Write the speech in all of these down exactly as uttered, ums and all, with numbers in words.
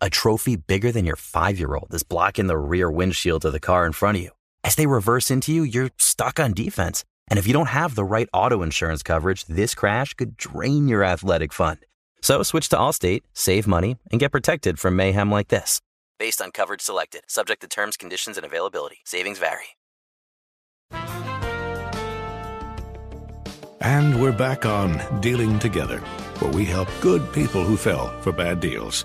A trophy bigger than your five-year-old is blocking the rear windshield of the car in front of you. As they reverse into you, you're stuck on defense. And if you don't have the right auto insurance coverage, this crash could drain your athletic fund. So switch to Allstate, save money, and get protected from mayhem like this. Based on coverage selected, subject to terms, conditions, and availability. Savings vary. And we're back on Dealing Together, where we help good people who fell for bad deals.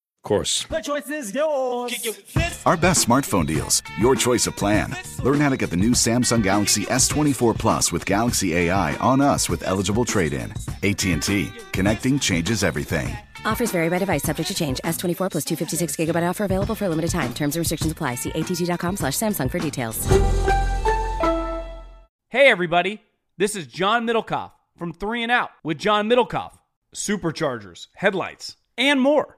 Of course. The choice is yours. Our best smartphone deals. Your choice of plan. Learn how to get the new Samsung Galaxy S twenty-four Plus with Galaxy A I on us with eligible trade-in. A T and T. Connecting changes everything. Offers vary by device. Subject to change. S twenty-four plus two fifty-six gigabyte offer available for a limited time. Terms and restrictions apply. See att.com slash Samsung for details. Hey, everybody. This is John Middlecoff from Three and Out with John Middlecoff. Superchargers, headlights, and more.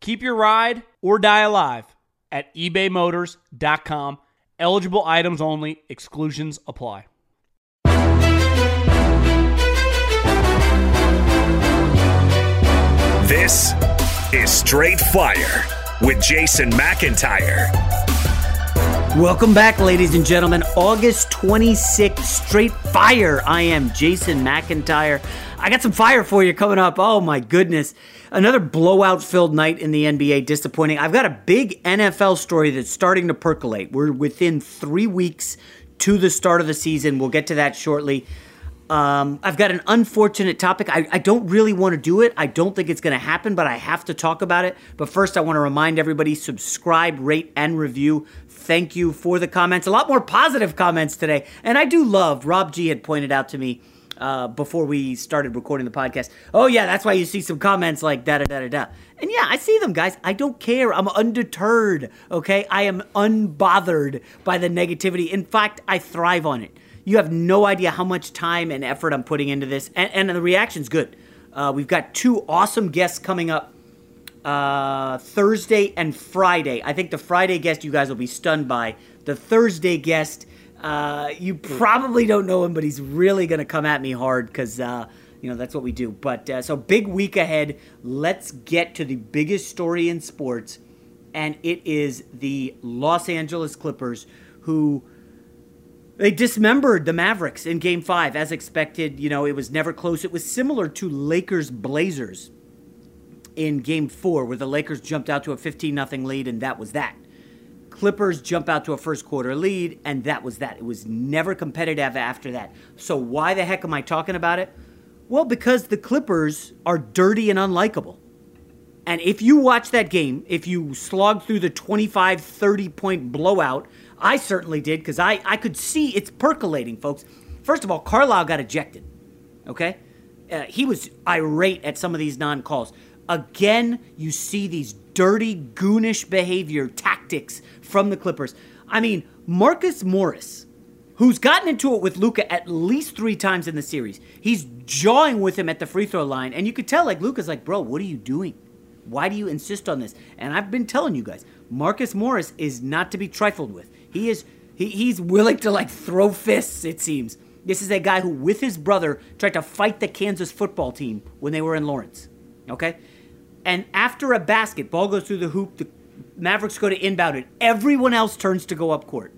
Keep your ride or die alive at ebay motors dot com. Eligible items only. Exclusions apply. This is Straight Fire with Jason McIntyre. Welcome back, ladies and gentlemen. August twenty-sixth, Straight Fire. I am Jason McIntyre. I got some fire for you coming up. Oh, my goodness. Another blowout-filled night in the N B A, disappointing. I've got a big N F L story that's starting to percolate. We're within three weeks to the start of the season. We'll get to that shortly. Um, I've got an unfortunate topic. I, I don't really want to do it. I don't think it's going to happen, but I have to talk about it. But first, I want to remind everybody, subscribe, rate, and review. Thank you for the comments. A lot more positive comments today. And I do love, Rob G. had pointed out to me, Uh, before we started recording the podcast, oh yeah, that's why you see some comments like da-da-da-da-da. And yeah, I see them, guys. I don't care. I'm undeterred, okay? I am unbothered by the negativity. In fact, I thrive on it. You have no idea how much time and effort I'm putting into this. And, and the reaction's good. Uh, we've got two awesome guests coming up uh, Thursday and Friday. I think the Friday guest you guys will be stunned by. The Thursday guest... Uh, you probably don't know him, but he's really going to come at me hard because, uh, you know, that's what we do. But uh, so big week ahead. Let's get to the biggest story in sports, and it is the Los Angeles Clippers, who they dismembered the Mavericks in Game five as expected. You know, it was never close. It was similar to Lakers Blazers in Game four, where the Lakers jumped out to a fifteen nothing lead, and that was that. Clippers jump out to a first quarter lead, and that was that. It was never competitive after that. So why the heck am I talking about it? Well, because the Clippers are dirty and unlikable. And if you watch that game, if you slog through the twenty-five, thirty-point blowout, I certainly did because I, I could see it's percolating, folks. First of all, Carlisle got ejected, okay? Uh, he was irate at some of these non-calls. Again, you see these dirty, goonish behavior tactics from the Clippers. I mean, Marcus Morris, who's gotten into it with Luka at least three times in the series, he's jawing with him at the free throw line, and you could tell, like, Luka's like, bro, what are you doing? Why do you insist on this? And I've been telling you guys, Marcus Morris is not to be trifled with. He is he, he's willing to, like, throw fists, it seems. This is a guy who, with his brother, tried to fight the Kansas football team when they were in Lawrence, okay? And after a basket, ball goes through the hoop, the Mavericks go to inbound it. Everyone else turns to go up court.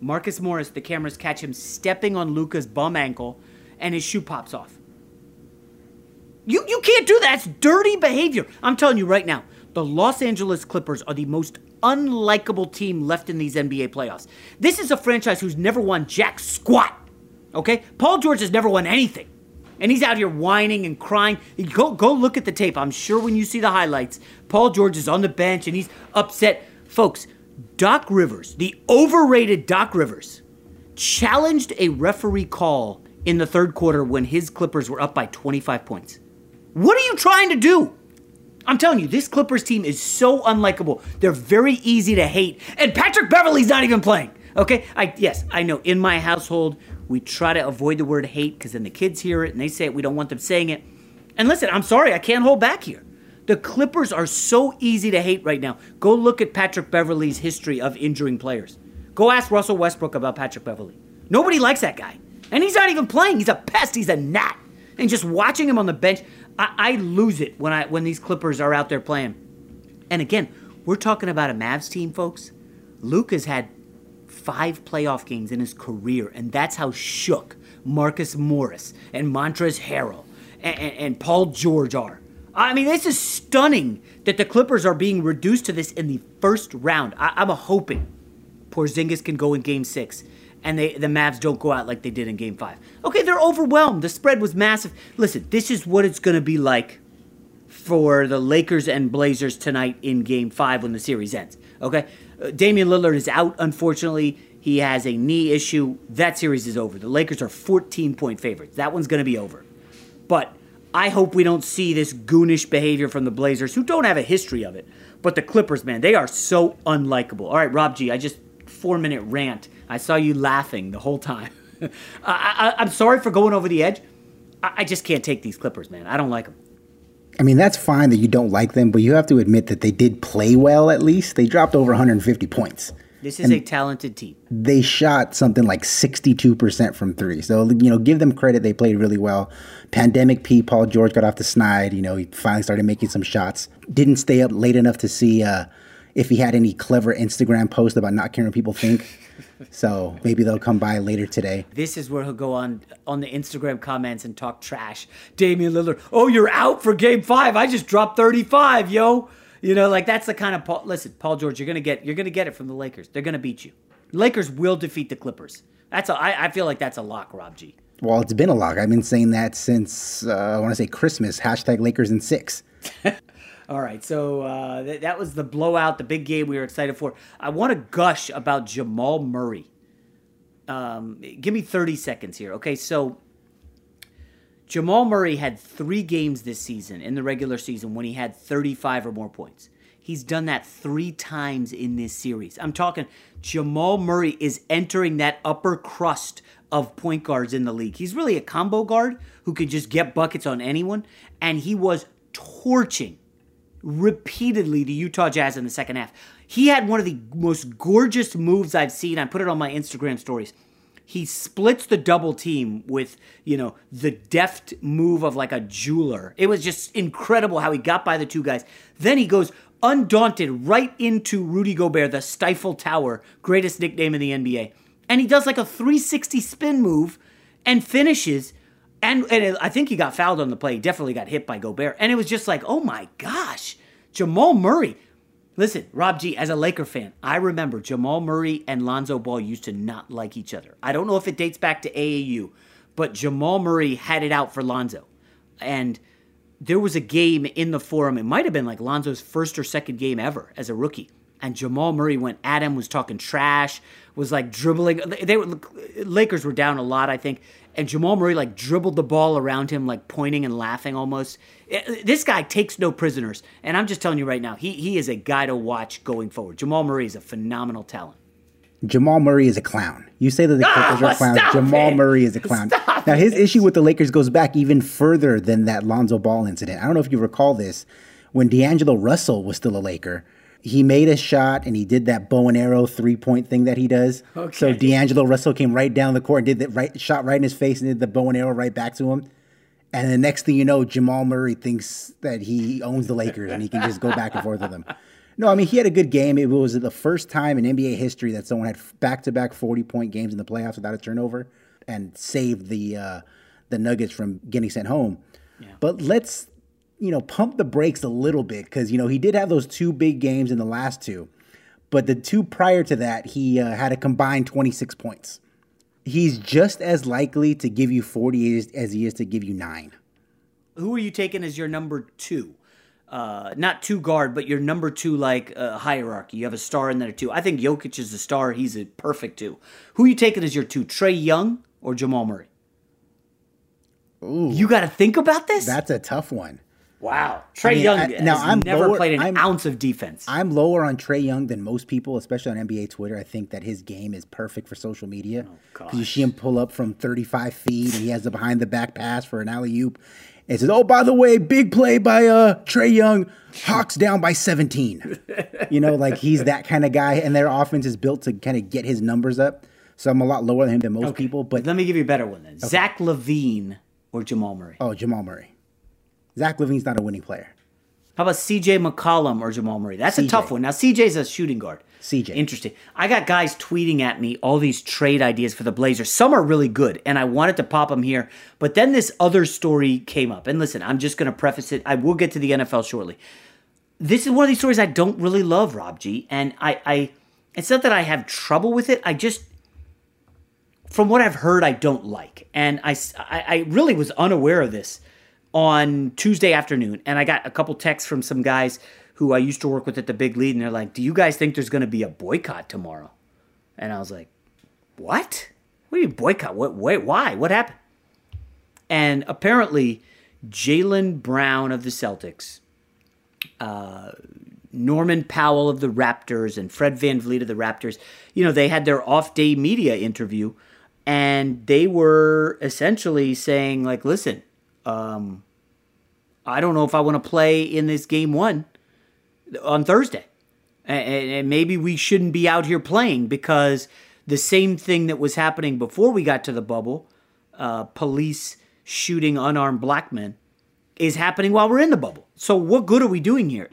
Marcus Morris, the cameras catch him stepping on Luka's bum ankle, and his shoe pops off. You you can't do that. That's dirty behavior. I'm telling you right now, the Los Angeles Clippers are the most unlikable team left in these N B A playoffs. This is a franchise who's never won jack squat, okay? Paul George has never won anything. And he's out here whining and crying. Go go look at the tape. I'm sure when you see the highlights, Paul George is on the bench and he's upset. Folks, Doc Rivers, the overrated Doc Rivers, challenged a referee call in the third quarter when his Clippers were up by twenty-five points. What are you trying to do? I'm telling you, this Clippers team is so unlikable. They're very easy to hate. And Patrick Beverly's not even playing. Okay? I, yes, I know. In my household, we try to avoid the word hate because then the kids hear it and they say it. We don't want them saying it. And listen, I'm sorry. I can't hold back here. The Clippers are so easy to hate right now. Go look at Patrick Beverly's history of injuring players. Go ask Russell Westbrook about Patrick Beverly. Nobody likes that guy. And he's not even playing. He's a pest. He's a gnat. And just watching him on the bench, I, I lose it when I when these Clippers are out there playing. And again, we're talking about a Mavs team, folks. Luka's had five playoff games in his career, and that's how shook Marcus Morris and Montrezl Harrell and, and, and Paul George are. I mean, this is stunning that the Clippers are being reduced to this in the first round. I, I'm hoping Porzingis can go in game six. And they, the Mavs don't go out like they did in Game five. Okay, they're overwhelmed. The spread was massive. Listen, this is what it's going to be like for the Lakers and Blazers tonight in Game five when the series ends. Okay, uh, Damian Lillard is out, unfortunately. He has a knee issue. That series is over. The Lakers are fourteen-point favorites. That one's going to be over. But I hope we don't see this goonish behavior from the Blazers, who don't have a history of it. But the Clippers, man, they are so unlikable. All right, Rob G., I just... four-minute rant. I saw you laughing the whole time. I, I, I'm sorry for going over the edge. I, I just can't take these Clippers, man. I don't like them. I mean, that's fine that you don't like them, but you have to admit that they did play well at least. They dropped over one hundred fifty points. This is and a talented team. They shot something like sixty-two percent from three. So, you know, give them credit. They played really well. Pandemic P, Paul George got off the snide. You know, he finally started making some shots. Didn't stay up late enough to see... Uh, if he had any clever Instagram post about not caring what people think. So maybe they'll come by later today. This is where he'll go on on the Instagram comments and talk trash. Damian Lillard, oh, you're out for game five. I just dropped thirty-five, yo. You know, like that's the kind of Paul, listen, Paul George, you're gonna get you're gonna get it from the Lakers. They're gonna beat you. Lakers will defeat the Clippers. That's a, I, I feel like that's a lock, Rob G. Well, it's been a lock. I've been saying that since uh, I want to say Christmas. Hashtag Lakers in six. All right, so uh, th- that was the blowout, the big game we were excited for. I want to gush about Jamal Murray. Um, give me thirty seconds here. Okay, so Jamal Murray had three games this season in the regular season when he had thirty-five or more points. He's done that three times in this series. I'm talking Jamal Murray is entering that upper crust of point guards in the league. He's really a combo guard who can just get buckets on anyone, and he was torching repeatedly the Utah Jazz in the second half. He had one of the most gorgeous moves I've seen. I put it on my Instagram stories. He splits the double team with, you know, the deft move of like a jeweler. It was just incredible how he got by the two guys. Then he goes undaunted right into Rudy Gobert, the Stifle Tower, greatest nickname in the N B A. And he does like a three sixty spin move and finishes. And, and I think he got fouled on the play. He definitely got hit by Gobert. And it was just like, oh my gosh, Jamal Murray. Listen, Rob G., as a Laker fan, I remember Jamal Murray and Lonzo Ball used to not like each other. I don't know if it dates back to A A U, but Jamal Murray had it out for Lonzo. And there was a game in the Forum. It might have been like Lonzo's first or second game ever as a rookie. And Jamal Murray went at him, was talking trash, was like dribbling. They were, Lakers were down a lot, I think. And Jamal Murray like dribbled the ball around him, like pointing and laughing almost. This guy takes no prisoners. And I'm just telling you right now, he he is a guy to watch going forward. Jamal Murray is a phenomenal talent. Jamal Murray is a clown. You say that the Clippers oh, are clowns. Jamal it. Murray is a clown. Stop now, his it. issue with the Lakers goes back even further than that Lonzo Ball incident. I don't know if you recall this. When D'Angelo Russell was still a Laker, he made a shot and he did that bow and arrow three-point thing that he does. Okay. So D'Angelo Russell came right down the court and did that right shot right in his face and did the bow and arrow right back to him. And the next thing you know, Jamal Murray thinks that he owns the Lakers and he can just go back and forth with them. No, I mean, he had a good game. It was the first time in N B A history that someone had back-to-back forty-point games in the playoffs without a turnover and saved the uh, the Nuggets from getting sent home. Yeah. But let's, you know, pump the brakes a little bit because, you know, he did have those two big games in the last two. But the two prior to that, he uh, had a combined twenty-six points. He's just as likely to give you forty as he is to give you nine. Who are you taking as your number two? Uh, not two guard, but your number two, like, uh, hierarchy. You have a star in there, too. I think Jokic is a star. He's a perfect two. Who are you taking as your two, Trae Young or Jamal Murray? Ooh, you got to think about this? That's a tough one. Wow. Trae I mean, Young I, has now, I'm never lower, played an I'm, ounce of defense. I'm lower on Trae Young than most people, especially on N B A Twitter. I think that his game is perfect for social media. Oh, you see him pull up from thirty-five feet, and he has the behind-the-back pass for an alley-oop. It says, oh, by the way, big play by uh, Trae Young, Hawks down by seventeen. You know, like he's that kind of guy, and their offense is built to kind of get his numbers up. So I'm a lot lower than him than most okay. people. But let me give you a better one then. Okay. Zach LaVine or Jamal Murray? Oh, Jamal Murray. Zach LaVine's not a winning player. How about C J McCollum or Jamal Murray? That's C J. A tough one. Now, C J's a shooting guard. C J. Interesting. I got guys tweeting at me all these trade ideas for the Blazers. Some are really good, and I wanted to pop them here. But then this other story came up. And listen, I'm just going to preface it. I will get to the N F L shortly. This is one of these stories I don't really love, Rob G. And I, I it's not that I have trouble with it. I just, from what I've heard, I don't like. And I, I, I really was unaware of this on Tuesday afternoon, and I got a couple texts from some guys who I used to work with at the Big Lead, and they're like, do you guys think there's going to be a boycott tomorrow? And I was like, what? What do you boycott? What? Wait, why? What happened? And apparently, Jaylen Brown of the Celtics, uh, Norman Powell of the Raptors, and Fred VanVleet of the Raptors, you know, they had their off-day media interview, and they were essentially saying, like, listen, Um, I don't know if I want to play in this game one on Thursday. And, and maybe we shouldn't be out here playing because the same thing that was happening before we got to the bubble, uh, police shooting unarmed black men, is happening while we're in the bubble. So what good are we doing here?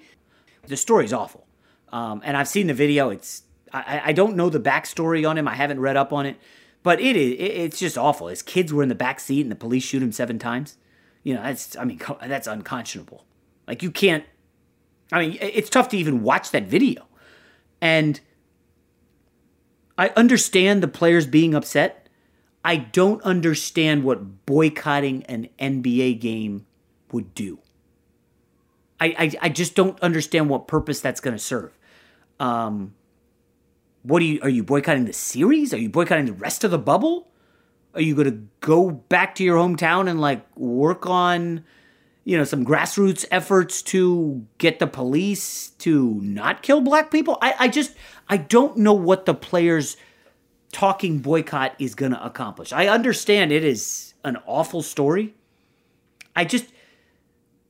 The story's awful. Um, and I've seen the video. It's I, I don't know the backstory on him. I haven't read up on it. But it is, it's just awful. His kids were in the back seat and the police shoot him seven times. You know, that's, I mean, that's unconscionable. Like, you can't, I mean, it's tough to even watch that video. And I understand the players being upset. I don't understand what boycotting an N B A game would do. I, I, I just don't understand what purpose that's going to serve. Um, what do you, are you boycotting the series? Are you boycotting the rest of the bubble? Are you going to go back to your hometown and, like, work on, you know, some grassroots efforts to get the police to not kill black people? I, I just, I don't know what the players' talking boycott is going to accomplish. I understand it is an awful story. I just,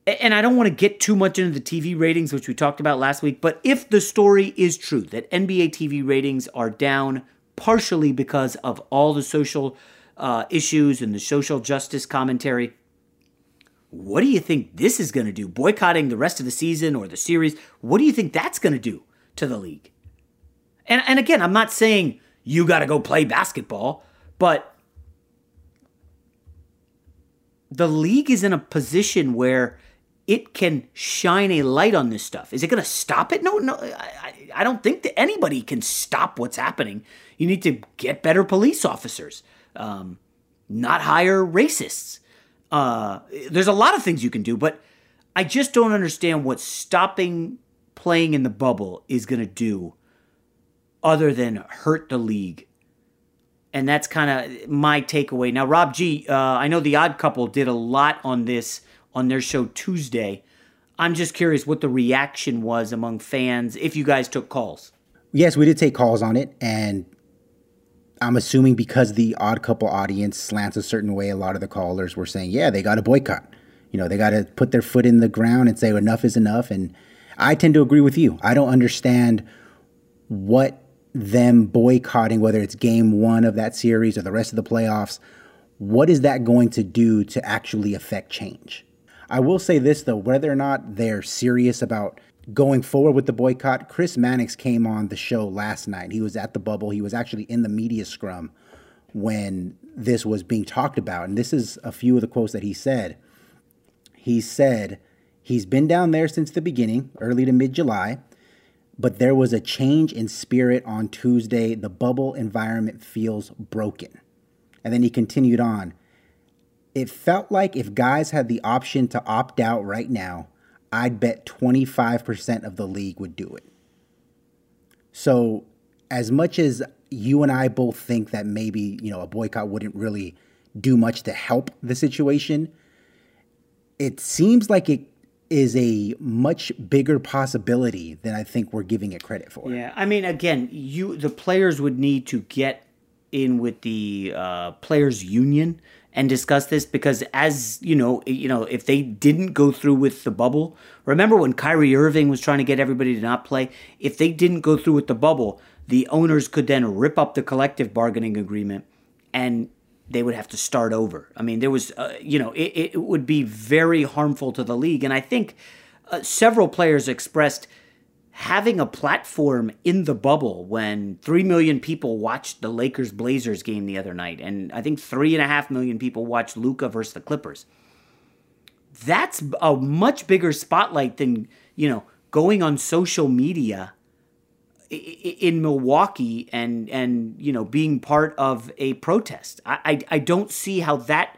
and I don't want to get too much into the T V ratings, which we talked about last week, but if the story is true, that N B A T V ratings are down partially because of all the social Uh, issues and the social justice commentary, what do you think this is going to do? Boycotting the rest of the season or the series, what do you think that's going to do to the league? And and again, I'm not saying you got to go play basketball, but the league is in a position where it can shine a light on this stuff. Is it going to stop it? No, no. I, I don't think that anybody can stop what's happening. You need to get better police officers. Um, not hire racists. Uh, there's a lot of things you can do, but I just don't understand what stopping playing in the bubble is going to do other than hurt the league. And that's kind of my takeaway. Now, Rob G., uh, I know The Odd Couple did a lot on this on their show Tuesday. I'm just curious what the reaction was among fans, if you guys took calls. Yes, we did take calls on it, and I'm assuming because the Odd Couple audience slants a certain way, a lot of the callers were saying, yeah, they got to boycott. You know, they got to put their foot in the ground and say enough is enough. And I tend to agree with you. I don't understand what them boycotting, whether it's game one of that series or the rest of the playoffs, what is that going to do to actually affect change? I will say this, though, whether or not they're serious about going forward with the boycott, Chris Mannix came on the show last night. He was at the bubble. He was actually in the media scrum when this was being talked about. And this is a few of the quotes that he said. He said he's been down there since the beginning, early to mid-July, but there was a change in spirit on Tuesday. The bubble environment feels broken. And then he continued on. It felt like if guys had the option to opt out right now, I'd bet twenty-five percent of the league would do it. So as much as you and I both think that maybe, you know, a boycott wouldn't really do much to help the situation, it seems like it is a much bigger possibility than I think we're giving it credit for. Yeah, I mean, again, you the players would need to get in with the uh, players union and discuss this, because as you know, you know, if they didn't go through with the bubble, remember when Kyrie Irving was trying to get everybody to not play? If they didn't go through with the bubble, the owners could then rip up the collective bargaining agreement, and they would have to start over. I mean, there was, uh, you know, it, it would be very harmful to the league. And I think uh, several players expressed having a platform in the bubble when three million people watched the Lakers-Blazers game the other night, and I think three point five million people watched Luka versus the Clippers. That's a much bigger spotlight than, you know, going on social media in Milwaukee and, and you know, being part of a protest. I, I, I don't see how that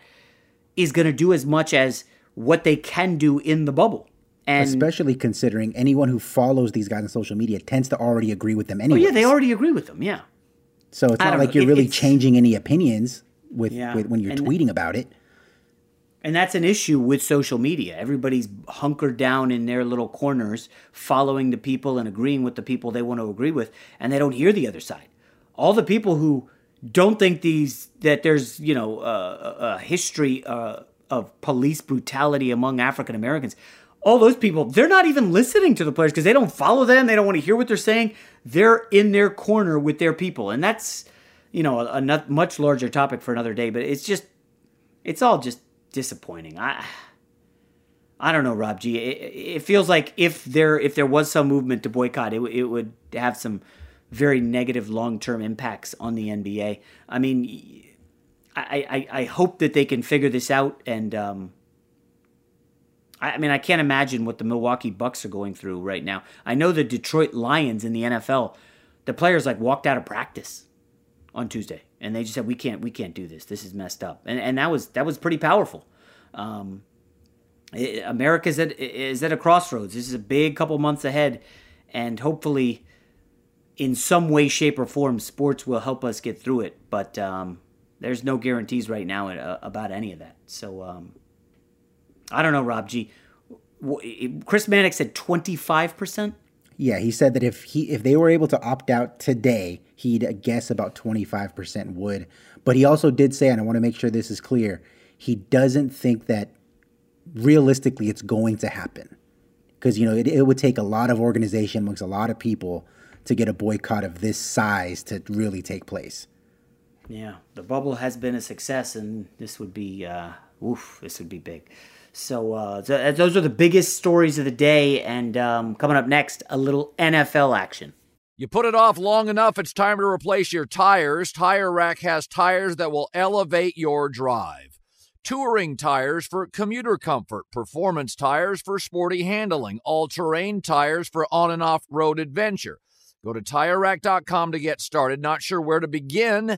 is going to do as much as what they can do in the bubble. And especially considering anyone who follows these guys on social media tends to already agree with them anyway. Oh, yeah, they already agree with them, yeah. So it's not like know. you're it, really changing any opinions with, yeah. with when you're and, tweeting about it. And that's an issue with social media. Everybody's hunkered down in their little corners, following the people and agreeing with the people they want to agree with, and they don't hear the other side. All the people who don't think these that there's, you know, uh, a history uh, of police brutality among African Americans, all those people, they're not even listening to the players because they don't follow them. They don't want to hear what they're saying. They're in their corner with their people. And that's, you know, a, a much larger topic for another day. But it's just, it's all just disappointing. I I don't know, Rob G. It, it feels like if there if there was some movement to boycott, it, it would have some very negative long-term impacts on the N B A. I mean, I, I, I hope that they can figure this out and... um I mean, I can't imagine what the Milwaukee Bucks are going through right now. I know the Detroit Lions in the N F L, the players like walked out of practice on Tuesday, and they just said, "We can't, we can't do this. This is messed up." And and that was that was pretty powerful. Um, it, America's at is at a crossroads. This is a big couple months ahead, and hopefully, in some way, shape, or form, sports will help us get through it. But um, there's no guarantees right now about any of that. So. Um, I don't know, Rob G. Chris Mannix said twenty-five percent? Yeah, he said that if he if they were able to opt out today, he'd guess about twenty-five percent would. But he also did say, and I want to make sure this is clear, he doesn't think that realistically it's going to happen. Because, you know, it, it would take a lot of organization amongst a lot of people to get a boycott of this size to really take place. Yeah, the bubble has been a success, and this would be, uh, oof, this would be big. So, uh, so those are the biggest stories of the day. And um, coming up next, a little N F L action. You put it off long enough, it's time to replace your tires. Tire Rack has tires that will elevate your drive. Touring tires for commuter comfort. Performance tires for sporty handling. All-terrain tires for on- and off-road adventure. Go to Tire Rack dot com to get started. Not sure where to begin?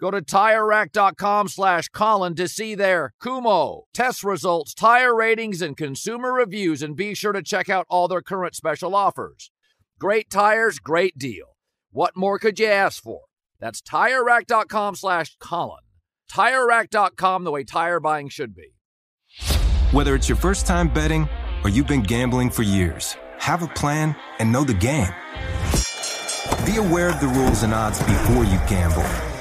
Go to TireRack.com slash Colin to see their Kumho test results, tire ratings, and consumer reviews, and be sure to check out all their current special offers. Great tires, great deal. What more could you ask for? That's TireRack.com slash Colin. TireRack dot com, the way tire buying should be. Whether it's your first time betting or you've been gambling for years, have a plan and know the game. Be aware of the rules and odds before you gamble.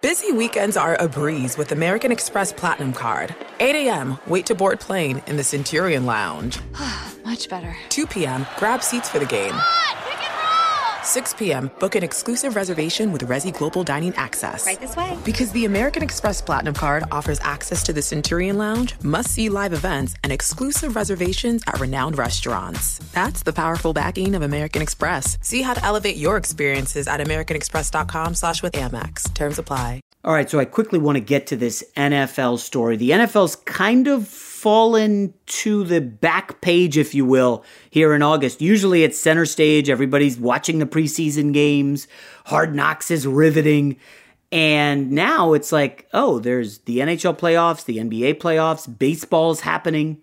Busy weekends are a breeze with American Express Platinum Card. eight a.m., wait to board plane in the Centurion Lounge. Much better. two p.m., grab seats for the game. Ah, six p.m., book an exclusive reservation with Resy Global Dining Access. Right this way. Because the American Express Platinum Card offers access to the Centurion Lounge, must-see live events, and exclusive reservations at renowned restaurants. That's the powerful backing of American Express. See how to elevate your experiences at americanexpress.com slash with Amex. Terms apply. All right, so I quickly want to get to this N F L story. The N F L's kind of fallen to the back page, if you will, here in August. Usually it's center stage. Everybody's watching the preseason games. Hard Knocks is riveting. And now it's like, oh, there's the N H L playoffs, the N B A playoffs, baseball's happening,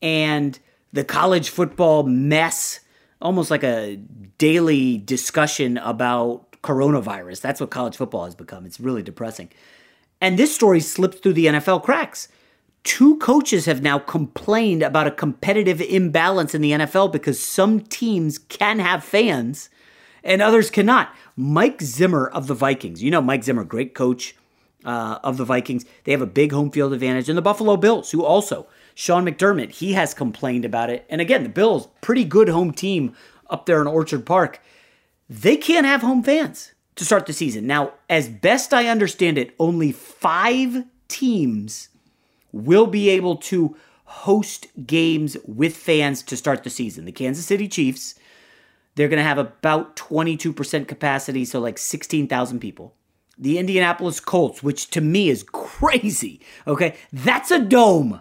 and the college football mess, almost like a daily discussion about coronavirus. That's what college football has become. It's really depressing. And this story slips through the N F L cracks. Two coaches have now complained about a competitive imbalance in the N F L because some teams can have fans and others cannot. Mike Zimmer of the Vikings. You know Mike Zimmer, great coach uh, of the Vikings. They have a big home field advantage. And the Buffalo Bills, who also, Sean McDermott, he has complained about it. And again, the Bills, pretty good home team up there in Orchard Park. They can't have home fans to start the season. Now, as best I understand it, only five teams will be able to host games with fans to start the season. The Kansas City Chiefs, they're going to have about twenty-two percent capacity, so like sixteen thousand people. The Indianapolis Colts, which to me is crazy, okay? That's a dome.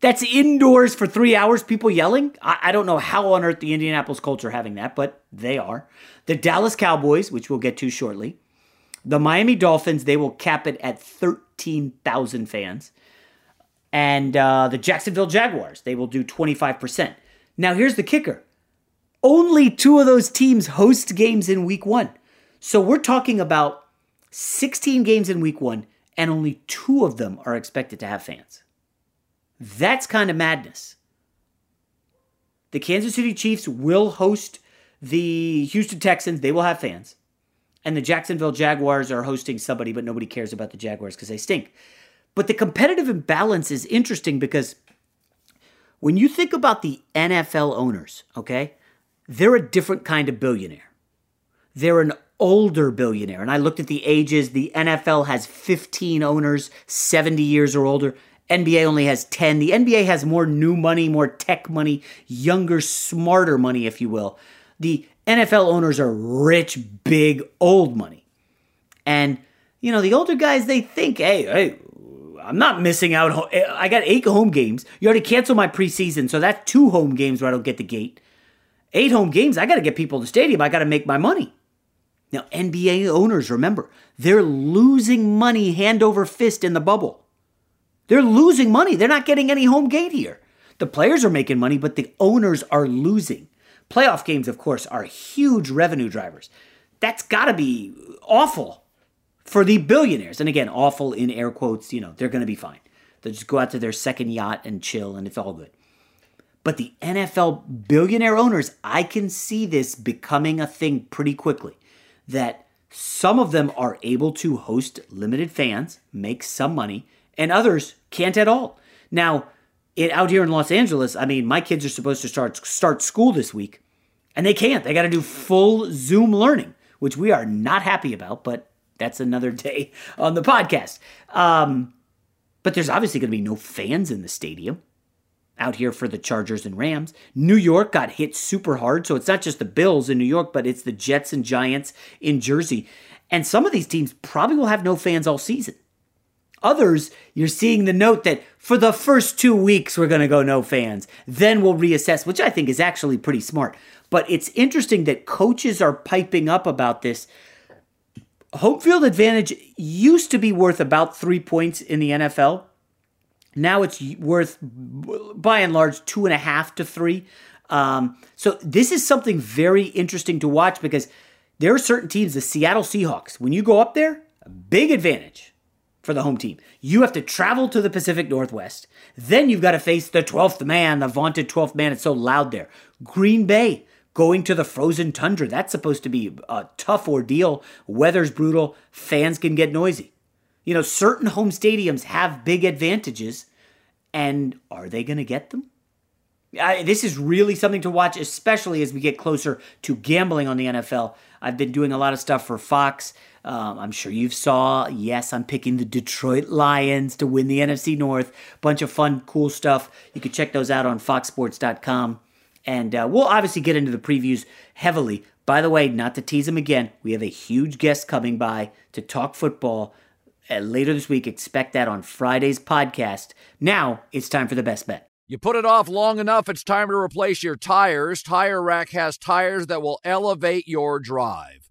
That's indoors for three hours, people yelling. I, I don't know how on earth the Indianapolis Colts are having that, but they are. The Dallas Cowboys, which we'll get to shortly. The Miami Dolphins, they will cap it at thirteen thousand fans. And uh, the Jacksonville Jaguars, they will do twenty-five percent. Now, here's the kicker. Only two of those teams host games in week one. So we're talking about sixteen games in week one, and only two of them are expected to have fans. That's kind of madness. The Kansas City Chiefs will host the Houston Texans. They will have fans. And the Jacksonville Jaguars are hosting somebody, but nobody cares about the Jaguars because they stink. But the competitive imbalance is interesting because when you think about the N F L owners, okay, they're a different kind of billionaire. They're an older billionaire. And I looked at the ages. The N F L has fifteen owners, seventy years or older. N B A only has ten. The N B A has more new money, more tech money, younger, smarter money, if you will. The N F L owners are rich, big, old money. And, you know, the older guys, they think, hey, hey, I'm not missing out. I got eight home games. You already canceled my preseason, so that's two home games where I don't get the gate. Eight home games, I got to get people to the stadium. I got to make my money. Now, N B A owners, remember, they're losing money hand over fist in the bubble. They're losing money. They're not getting any home gate here. The players are making money, but the owners are losing. Playoff games, of course, are huge revenue drivers. That's got to be awful for the billionaires. And again, awful in air quotes, you know, they're going to be fine. They'll just go out to their second yacht and chill, and it's all good. But the N F L billionaire owners, I can see this becoming a thing pretty quickly, that some of them are able to host limited fans, make some money, and others can't at all. Now, it, out here in Los Angeles, I mean, my kids are supposed to start start school this week, and they can't. They got to do full Zoom learning, which we are not happy about, but that's another day on the podcast. Um, but there's obviously going to be no fans in the stadium out here for the Chargers and Rams. New York got hit super hard, so it's not just the Bills in New York, but it's the Jets and Giants in Jersey. And some of these teams probably will have no fans all season. Others, you're seeing the note that for the first two weeks, we're going to go no fans. Then we'll reassess, which I think is actually pretty smart. But it's interesting that coaches are piping up about this. Home field advantage used to be worth about three points in the N F L. Now it's worth, by and large, two and a half to three. Um, so this is something very interesting to watch because there are certain teams, the Seattle Seahawks, when you go up there, a big advantage for the home team. You have to travel to the Pacific Northwest. Then you've got to face the twelfth man, the vaunted twelfth man. It's so loud there. Green Bay, going to the frozen tundra. That's supposed to be a tough ordeal. Weather's brutal. Fans can get noisy. You know, certain home stadiums have big advantages. And are they going to get them? I, this is really something to watch, especially as we get closer to gambling on the N F L. I've been doing a lot of stuff for Fox. Um, I'm sure you've saw, yes, I'm picking the Detroit Lions to win the N F C North. Bunch of fun, cool stuff. You can check those out on fox sports dot com. And uh, we'll obviously get into the previews heavily. By the way, not to tease them again, we have a huge guest coming by to talk football uh, later this week. Expect that on Friday's podcast. Now it's time for the best bet. You put it off long enough, it's time to replace your tires. Tire Rack has tires that will elevate your drive.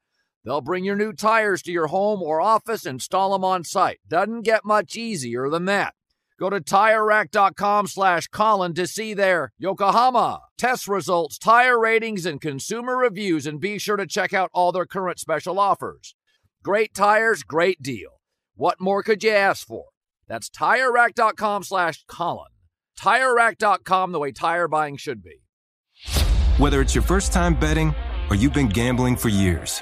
They'll bring your new tires to your home or office and install them on site. Doesn't get much easier than that. Go to TireRack.com slash Colin to see their Yokohama test results, tire ratings, and consumer reviews, and be sure to check out all their current special offers. Great tires, great deal. What more could you ask for? That's TireRack.com slash Colin. Tire Rack dot com, the way tire buying should be. Whether it's your first time betting or you've been gambling for years,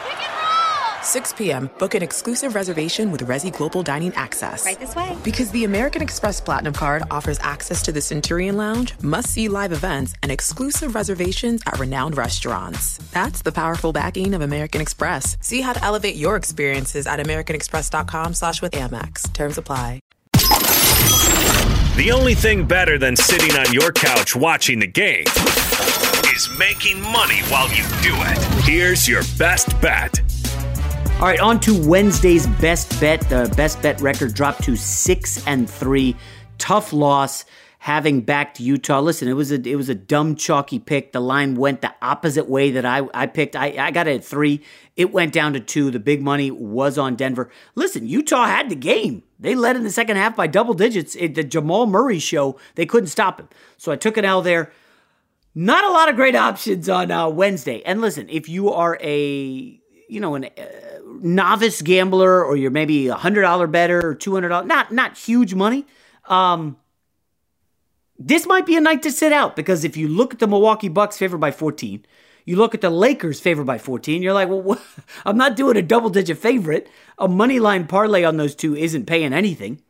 six p.m., book an exclusive reservation with Resy Global Dining Access. Right this way. Because the American Express Platinum Card offers access to the Centurion Lounge, must-see live events, and exclusive reservations at renowned restaurants. That's the powerful backing of American Express. See how to elevate your experiences at americanexpress.com slash with Amex. Terms apply. The only thing better than sitting on your couch watching the game is making money while you do it. Here's your best bet. All right, on to Wednesday's best bet. The best bet record dropped to six and three. Tough loss, having backed Utah. Listen, it was a it was a dumb chalky pick. The line went the opposite way that I I picked. I, I got it at three. It went down to two. The big money was on Denver. Listen, Utah had the game. They led in the second half by double digits. It, the Jamal Murray show, they couldn't stop him. So I took an L there. Not a lot of great options on uh, Wednesday. And listen, if you are a you know an uh, novice gambler, or you're maybe a hundred dollar better or two hundred dollars, not not huge money. Um, this might be a night to sit out, because if you look at the Milwaukee Bucks favored by fourteen, you look at the Lakers favored by fourteen, you're like, well, what? I'm not doing a double digit favorite. A money line parlay on those two isn't paying anything.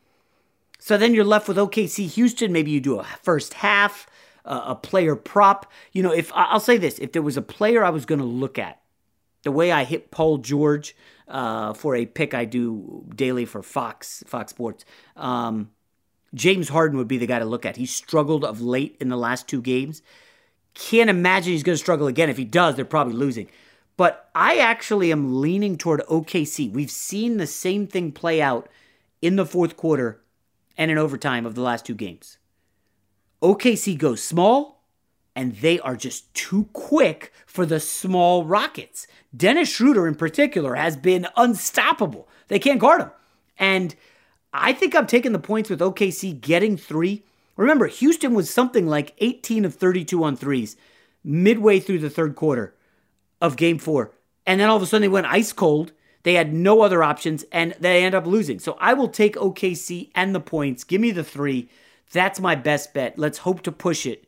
So then you're left with O K C Houston. Maybe you do a first half, uh, a player prop. You know, if I'll say this, if there was a player I was going to look at, the way I hit Paul George uh, for a pick I do daily for Fox Fox Sports, um, James Harden would be the guy to look at. He struggled of late in the last two games. Can't imagine he's going to struggle again. If he does, they're probably losing. But I actually am leaning toward O K C. We've seen the same thing play out in the fourth quarter and in overtime of the last two games. O K C goes small, and they are just too quick for the small Rockets. Dennis Schroeder in particular has been unstoppable. They can't guard him. And I think I'm taking the points with O K C getting three. Remember, Houston was something like eighteen of thirty-two on threes midway through the third quarter of game four. And then all of a sudden they went ice cold. They had no other options, and they end up losing. So I will take O K C and the points. Give me the three. That's my best bet. Let's hope to push it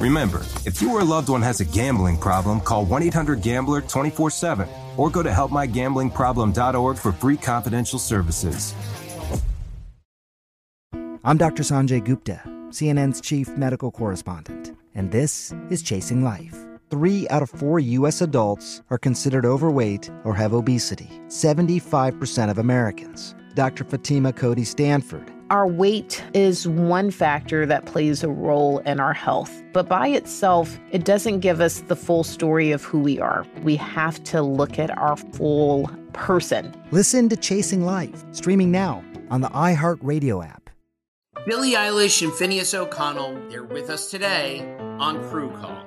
Remember, if you or a loved one has a gambling problem, call one eight hundred gambler twenty-four seven or go to help my gambling problem dot org for free confidential services. I'm Doctor Sanjay Gupta, C N N's chief medical correspondent, and this is Chasing Life. Three out of four U S adults are considered overweight or have obesity, seventy-five percent of Americans. Doctor Fatima Cody Stanford, Our weight is one factor that plays a role in our health, but by itself, it doesn't give us the full story of who we are. We have to look at our full person. Listen to Chasing Life, streaming now on the iHeartRadio app. Billie Eilish and Finneas O'Connell, they're with us today on Crew Call.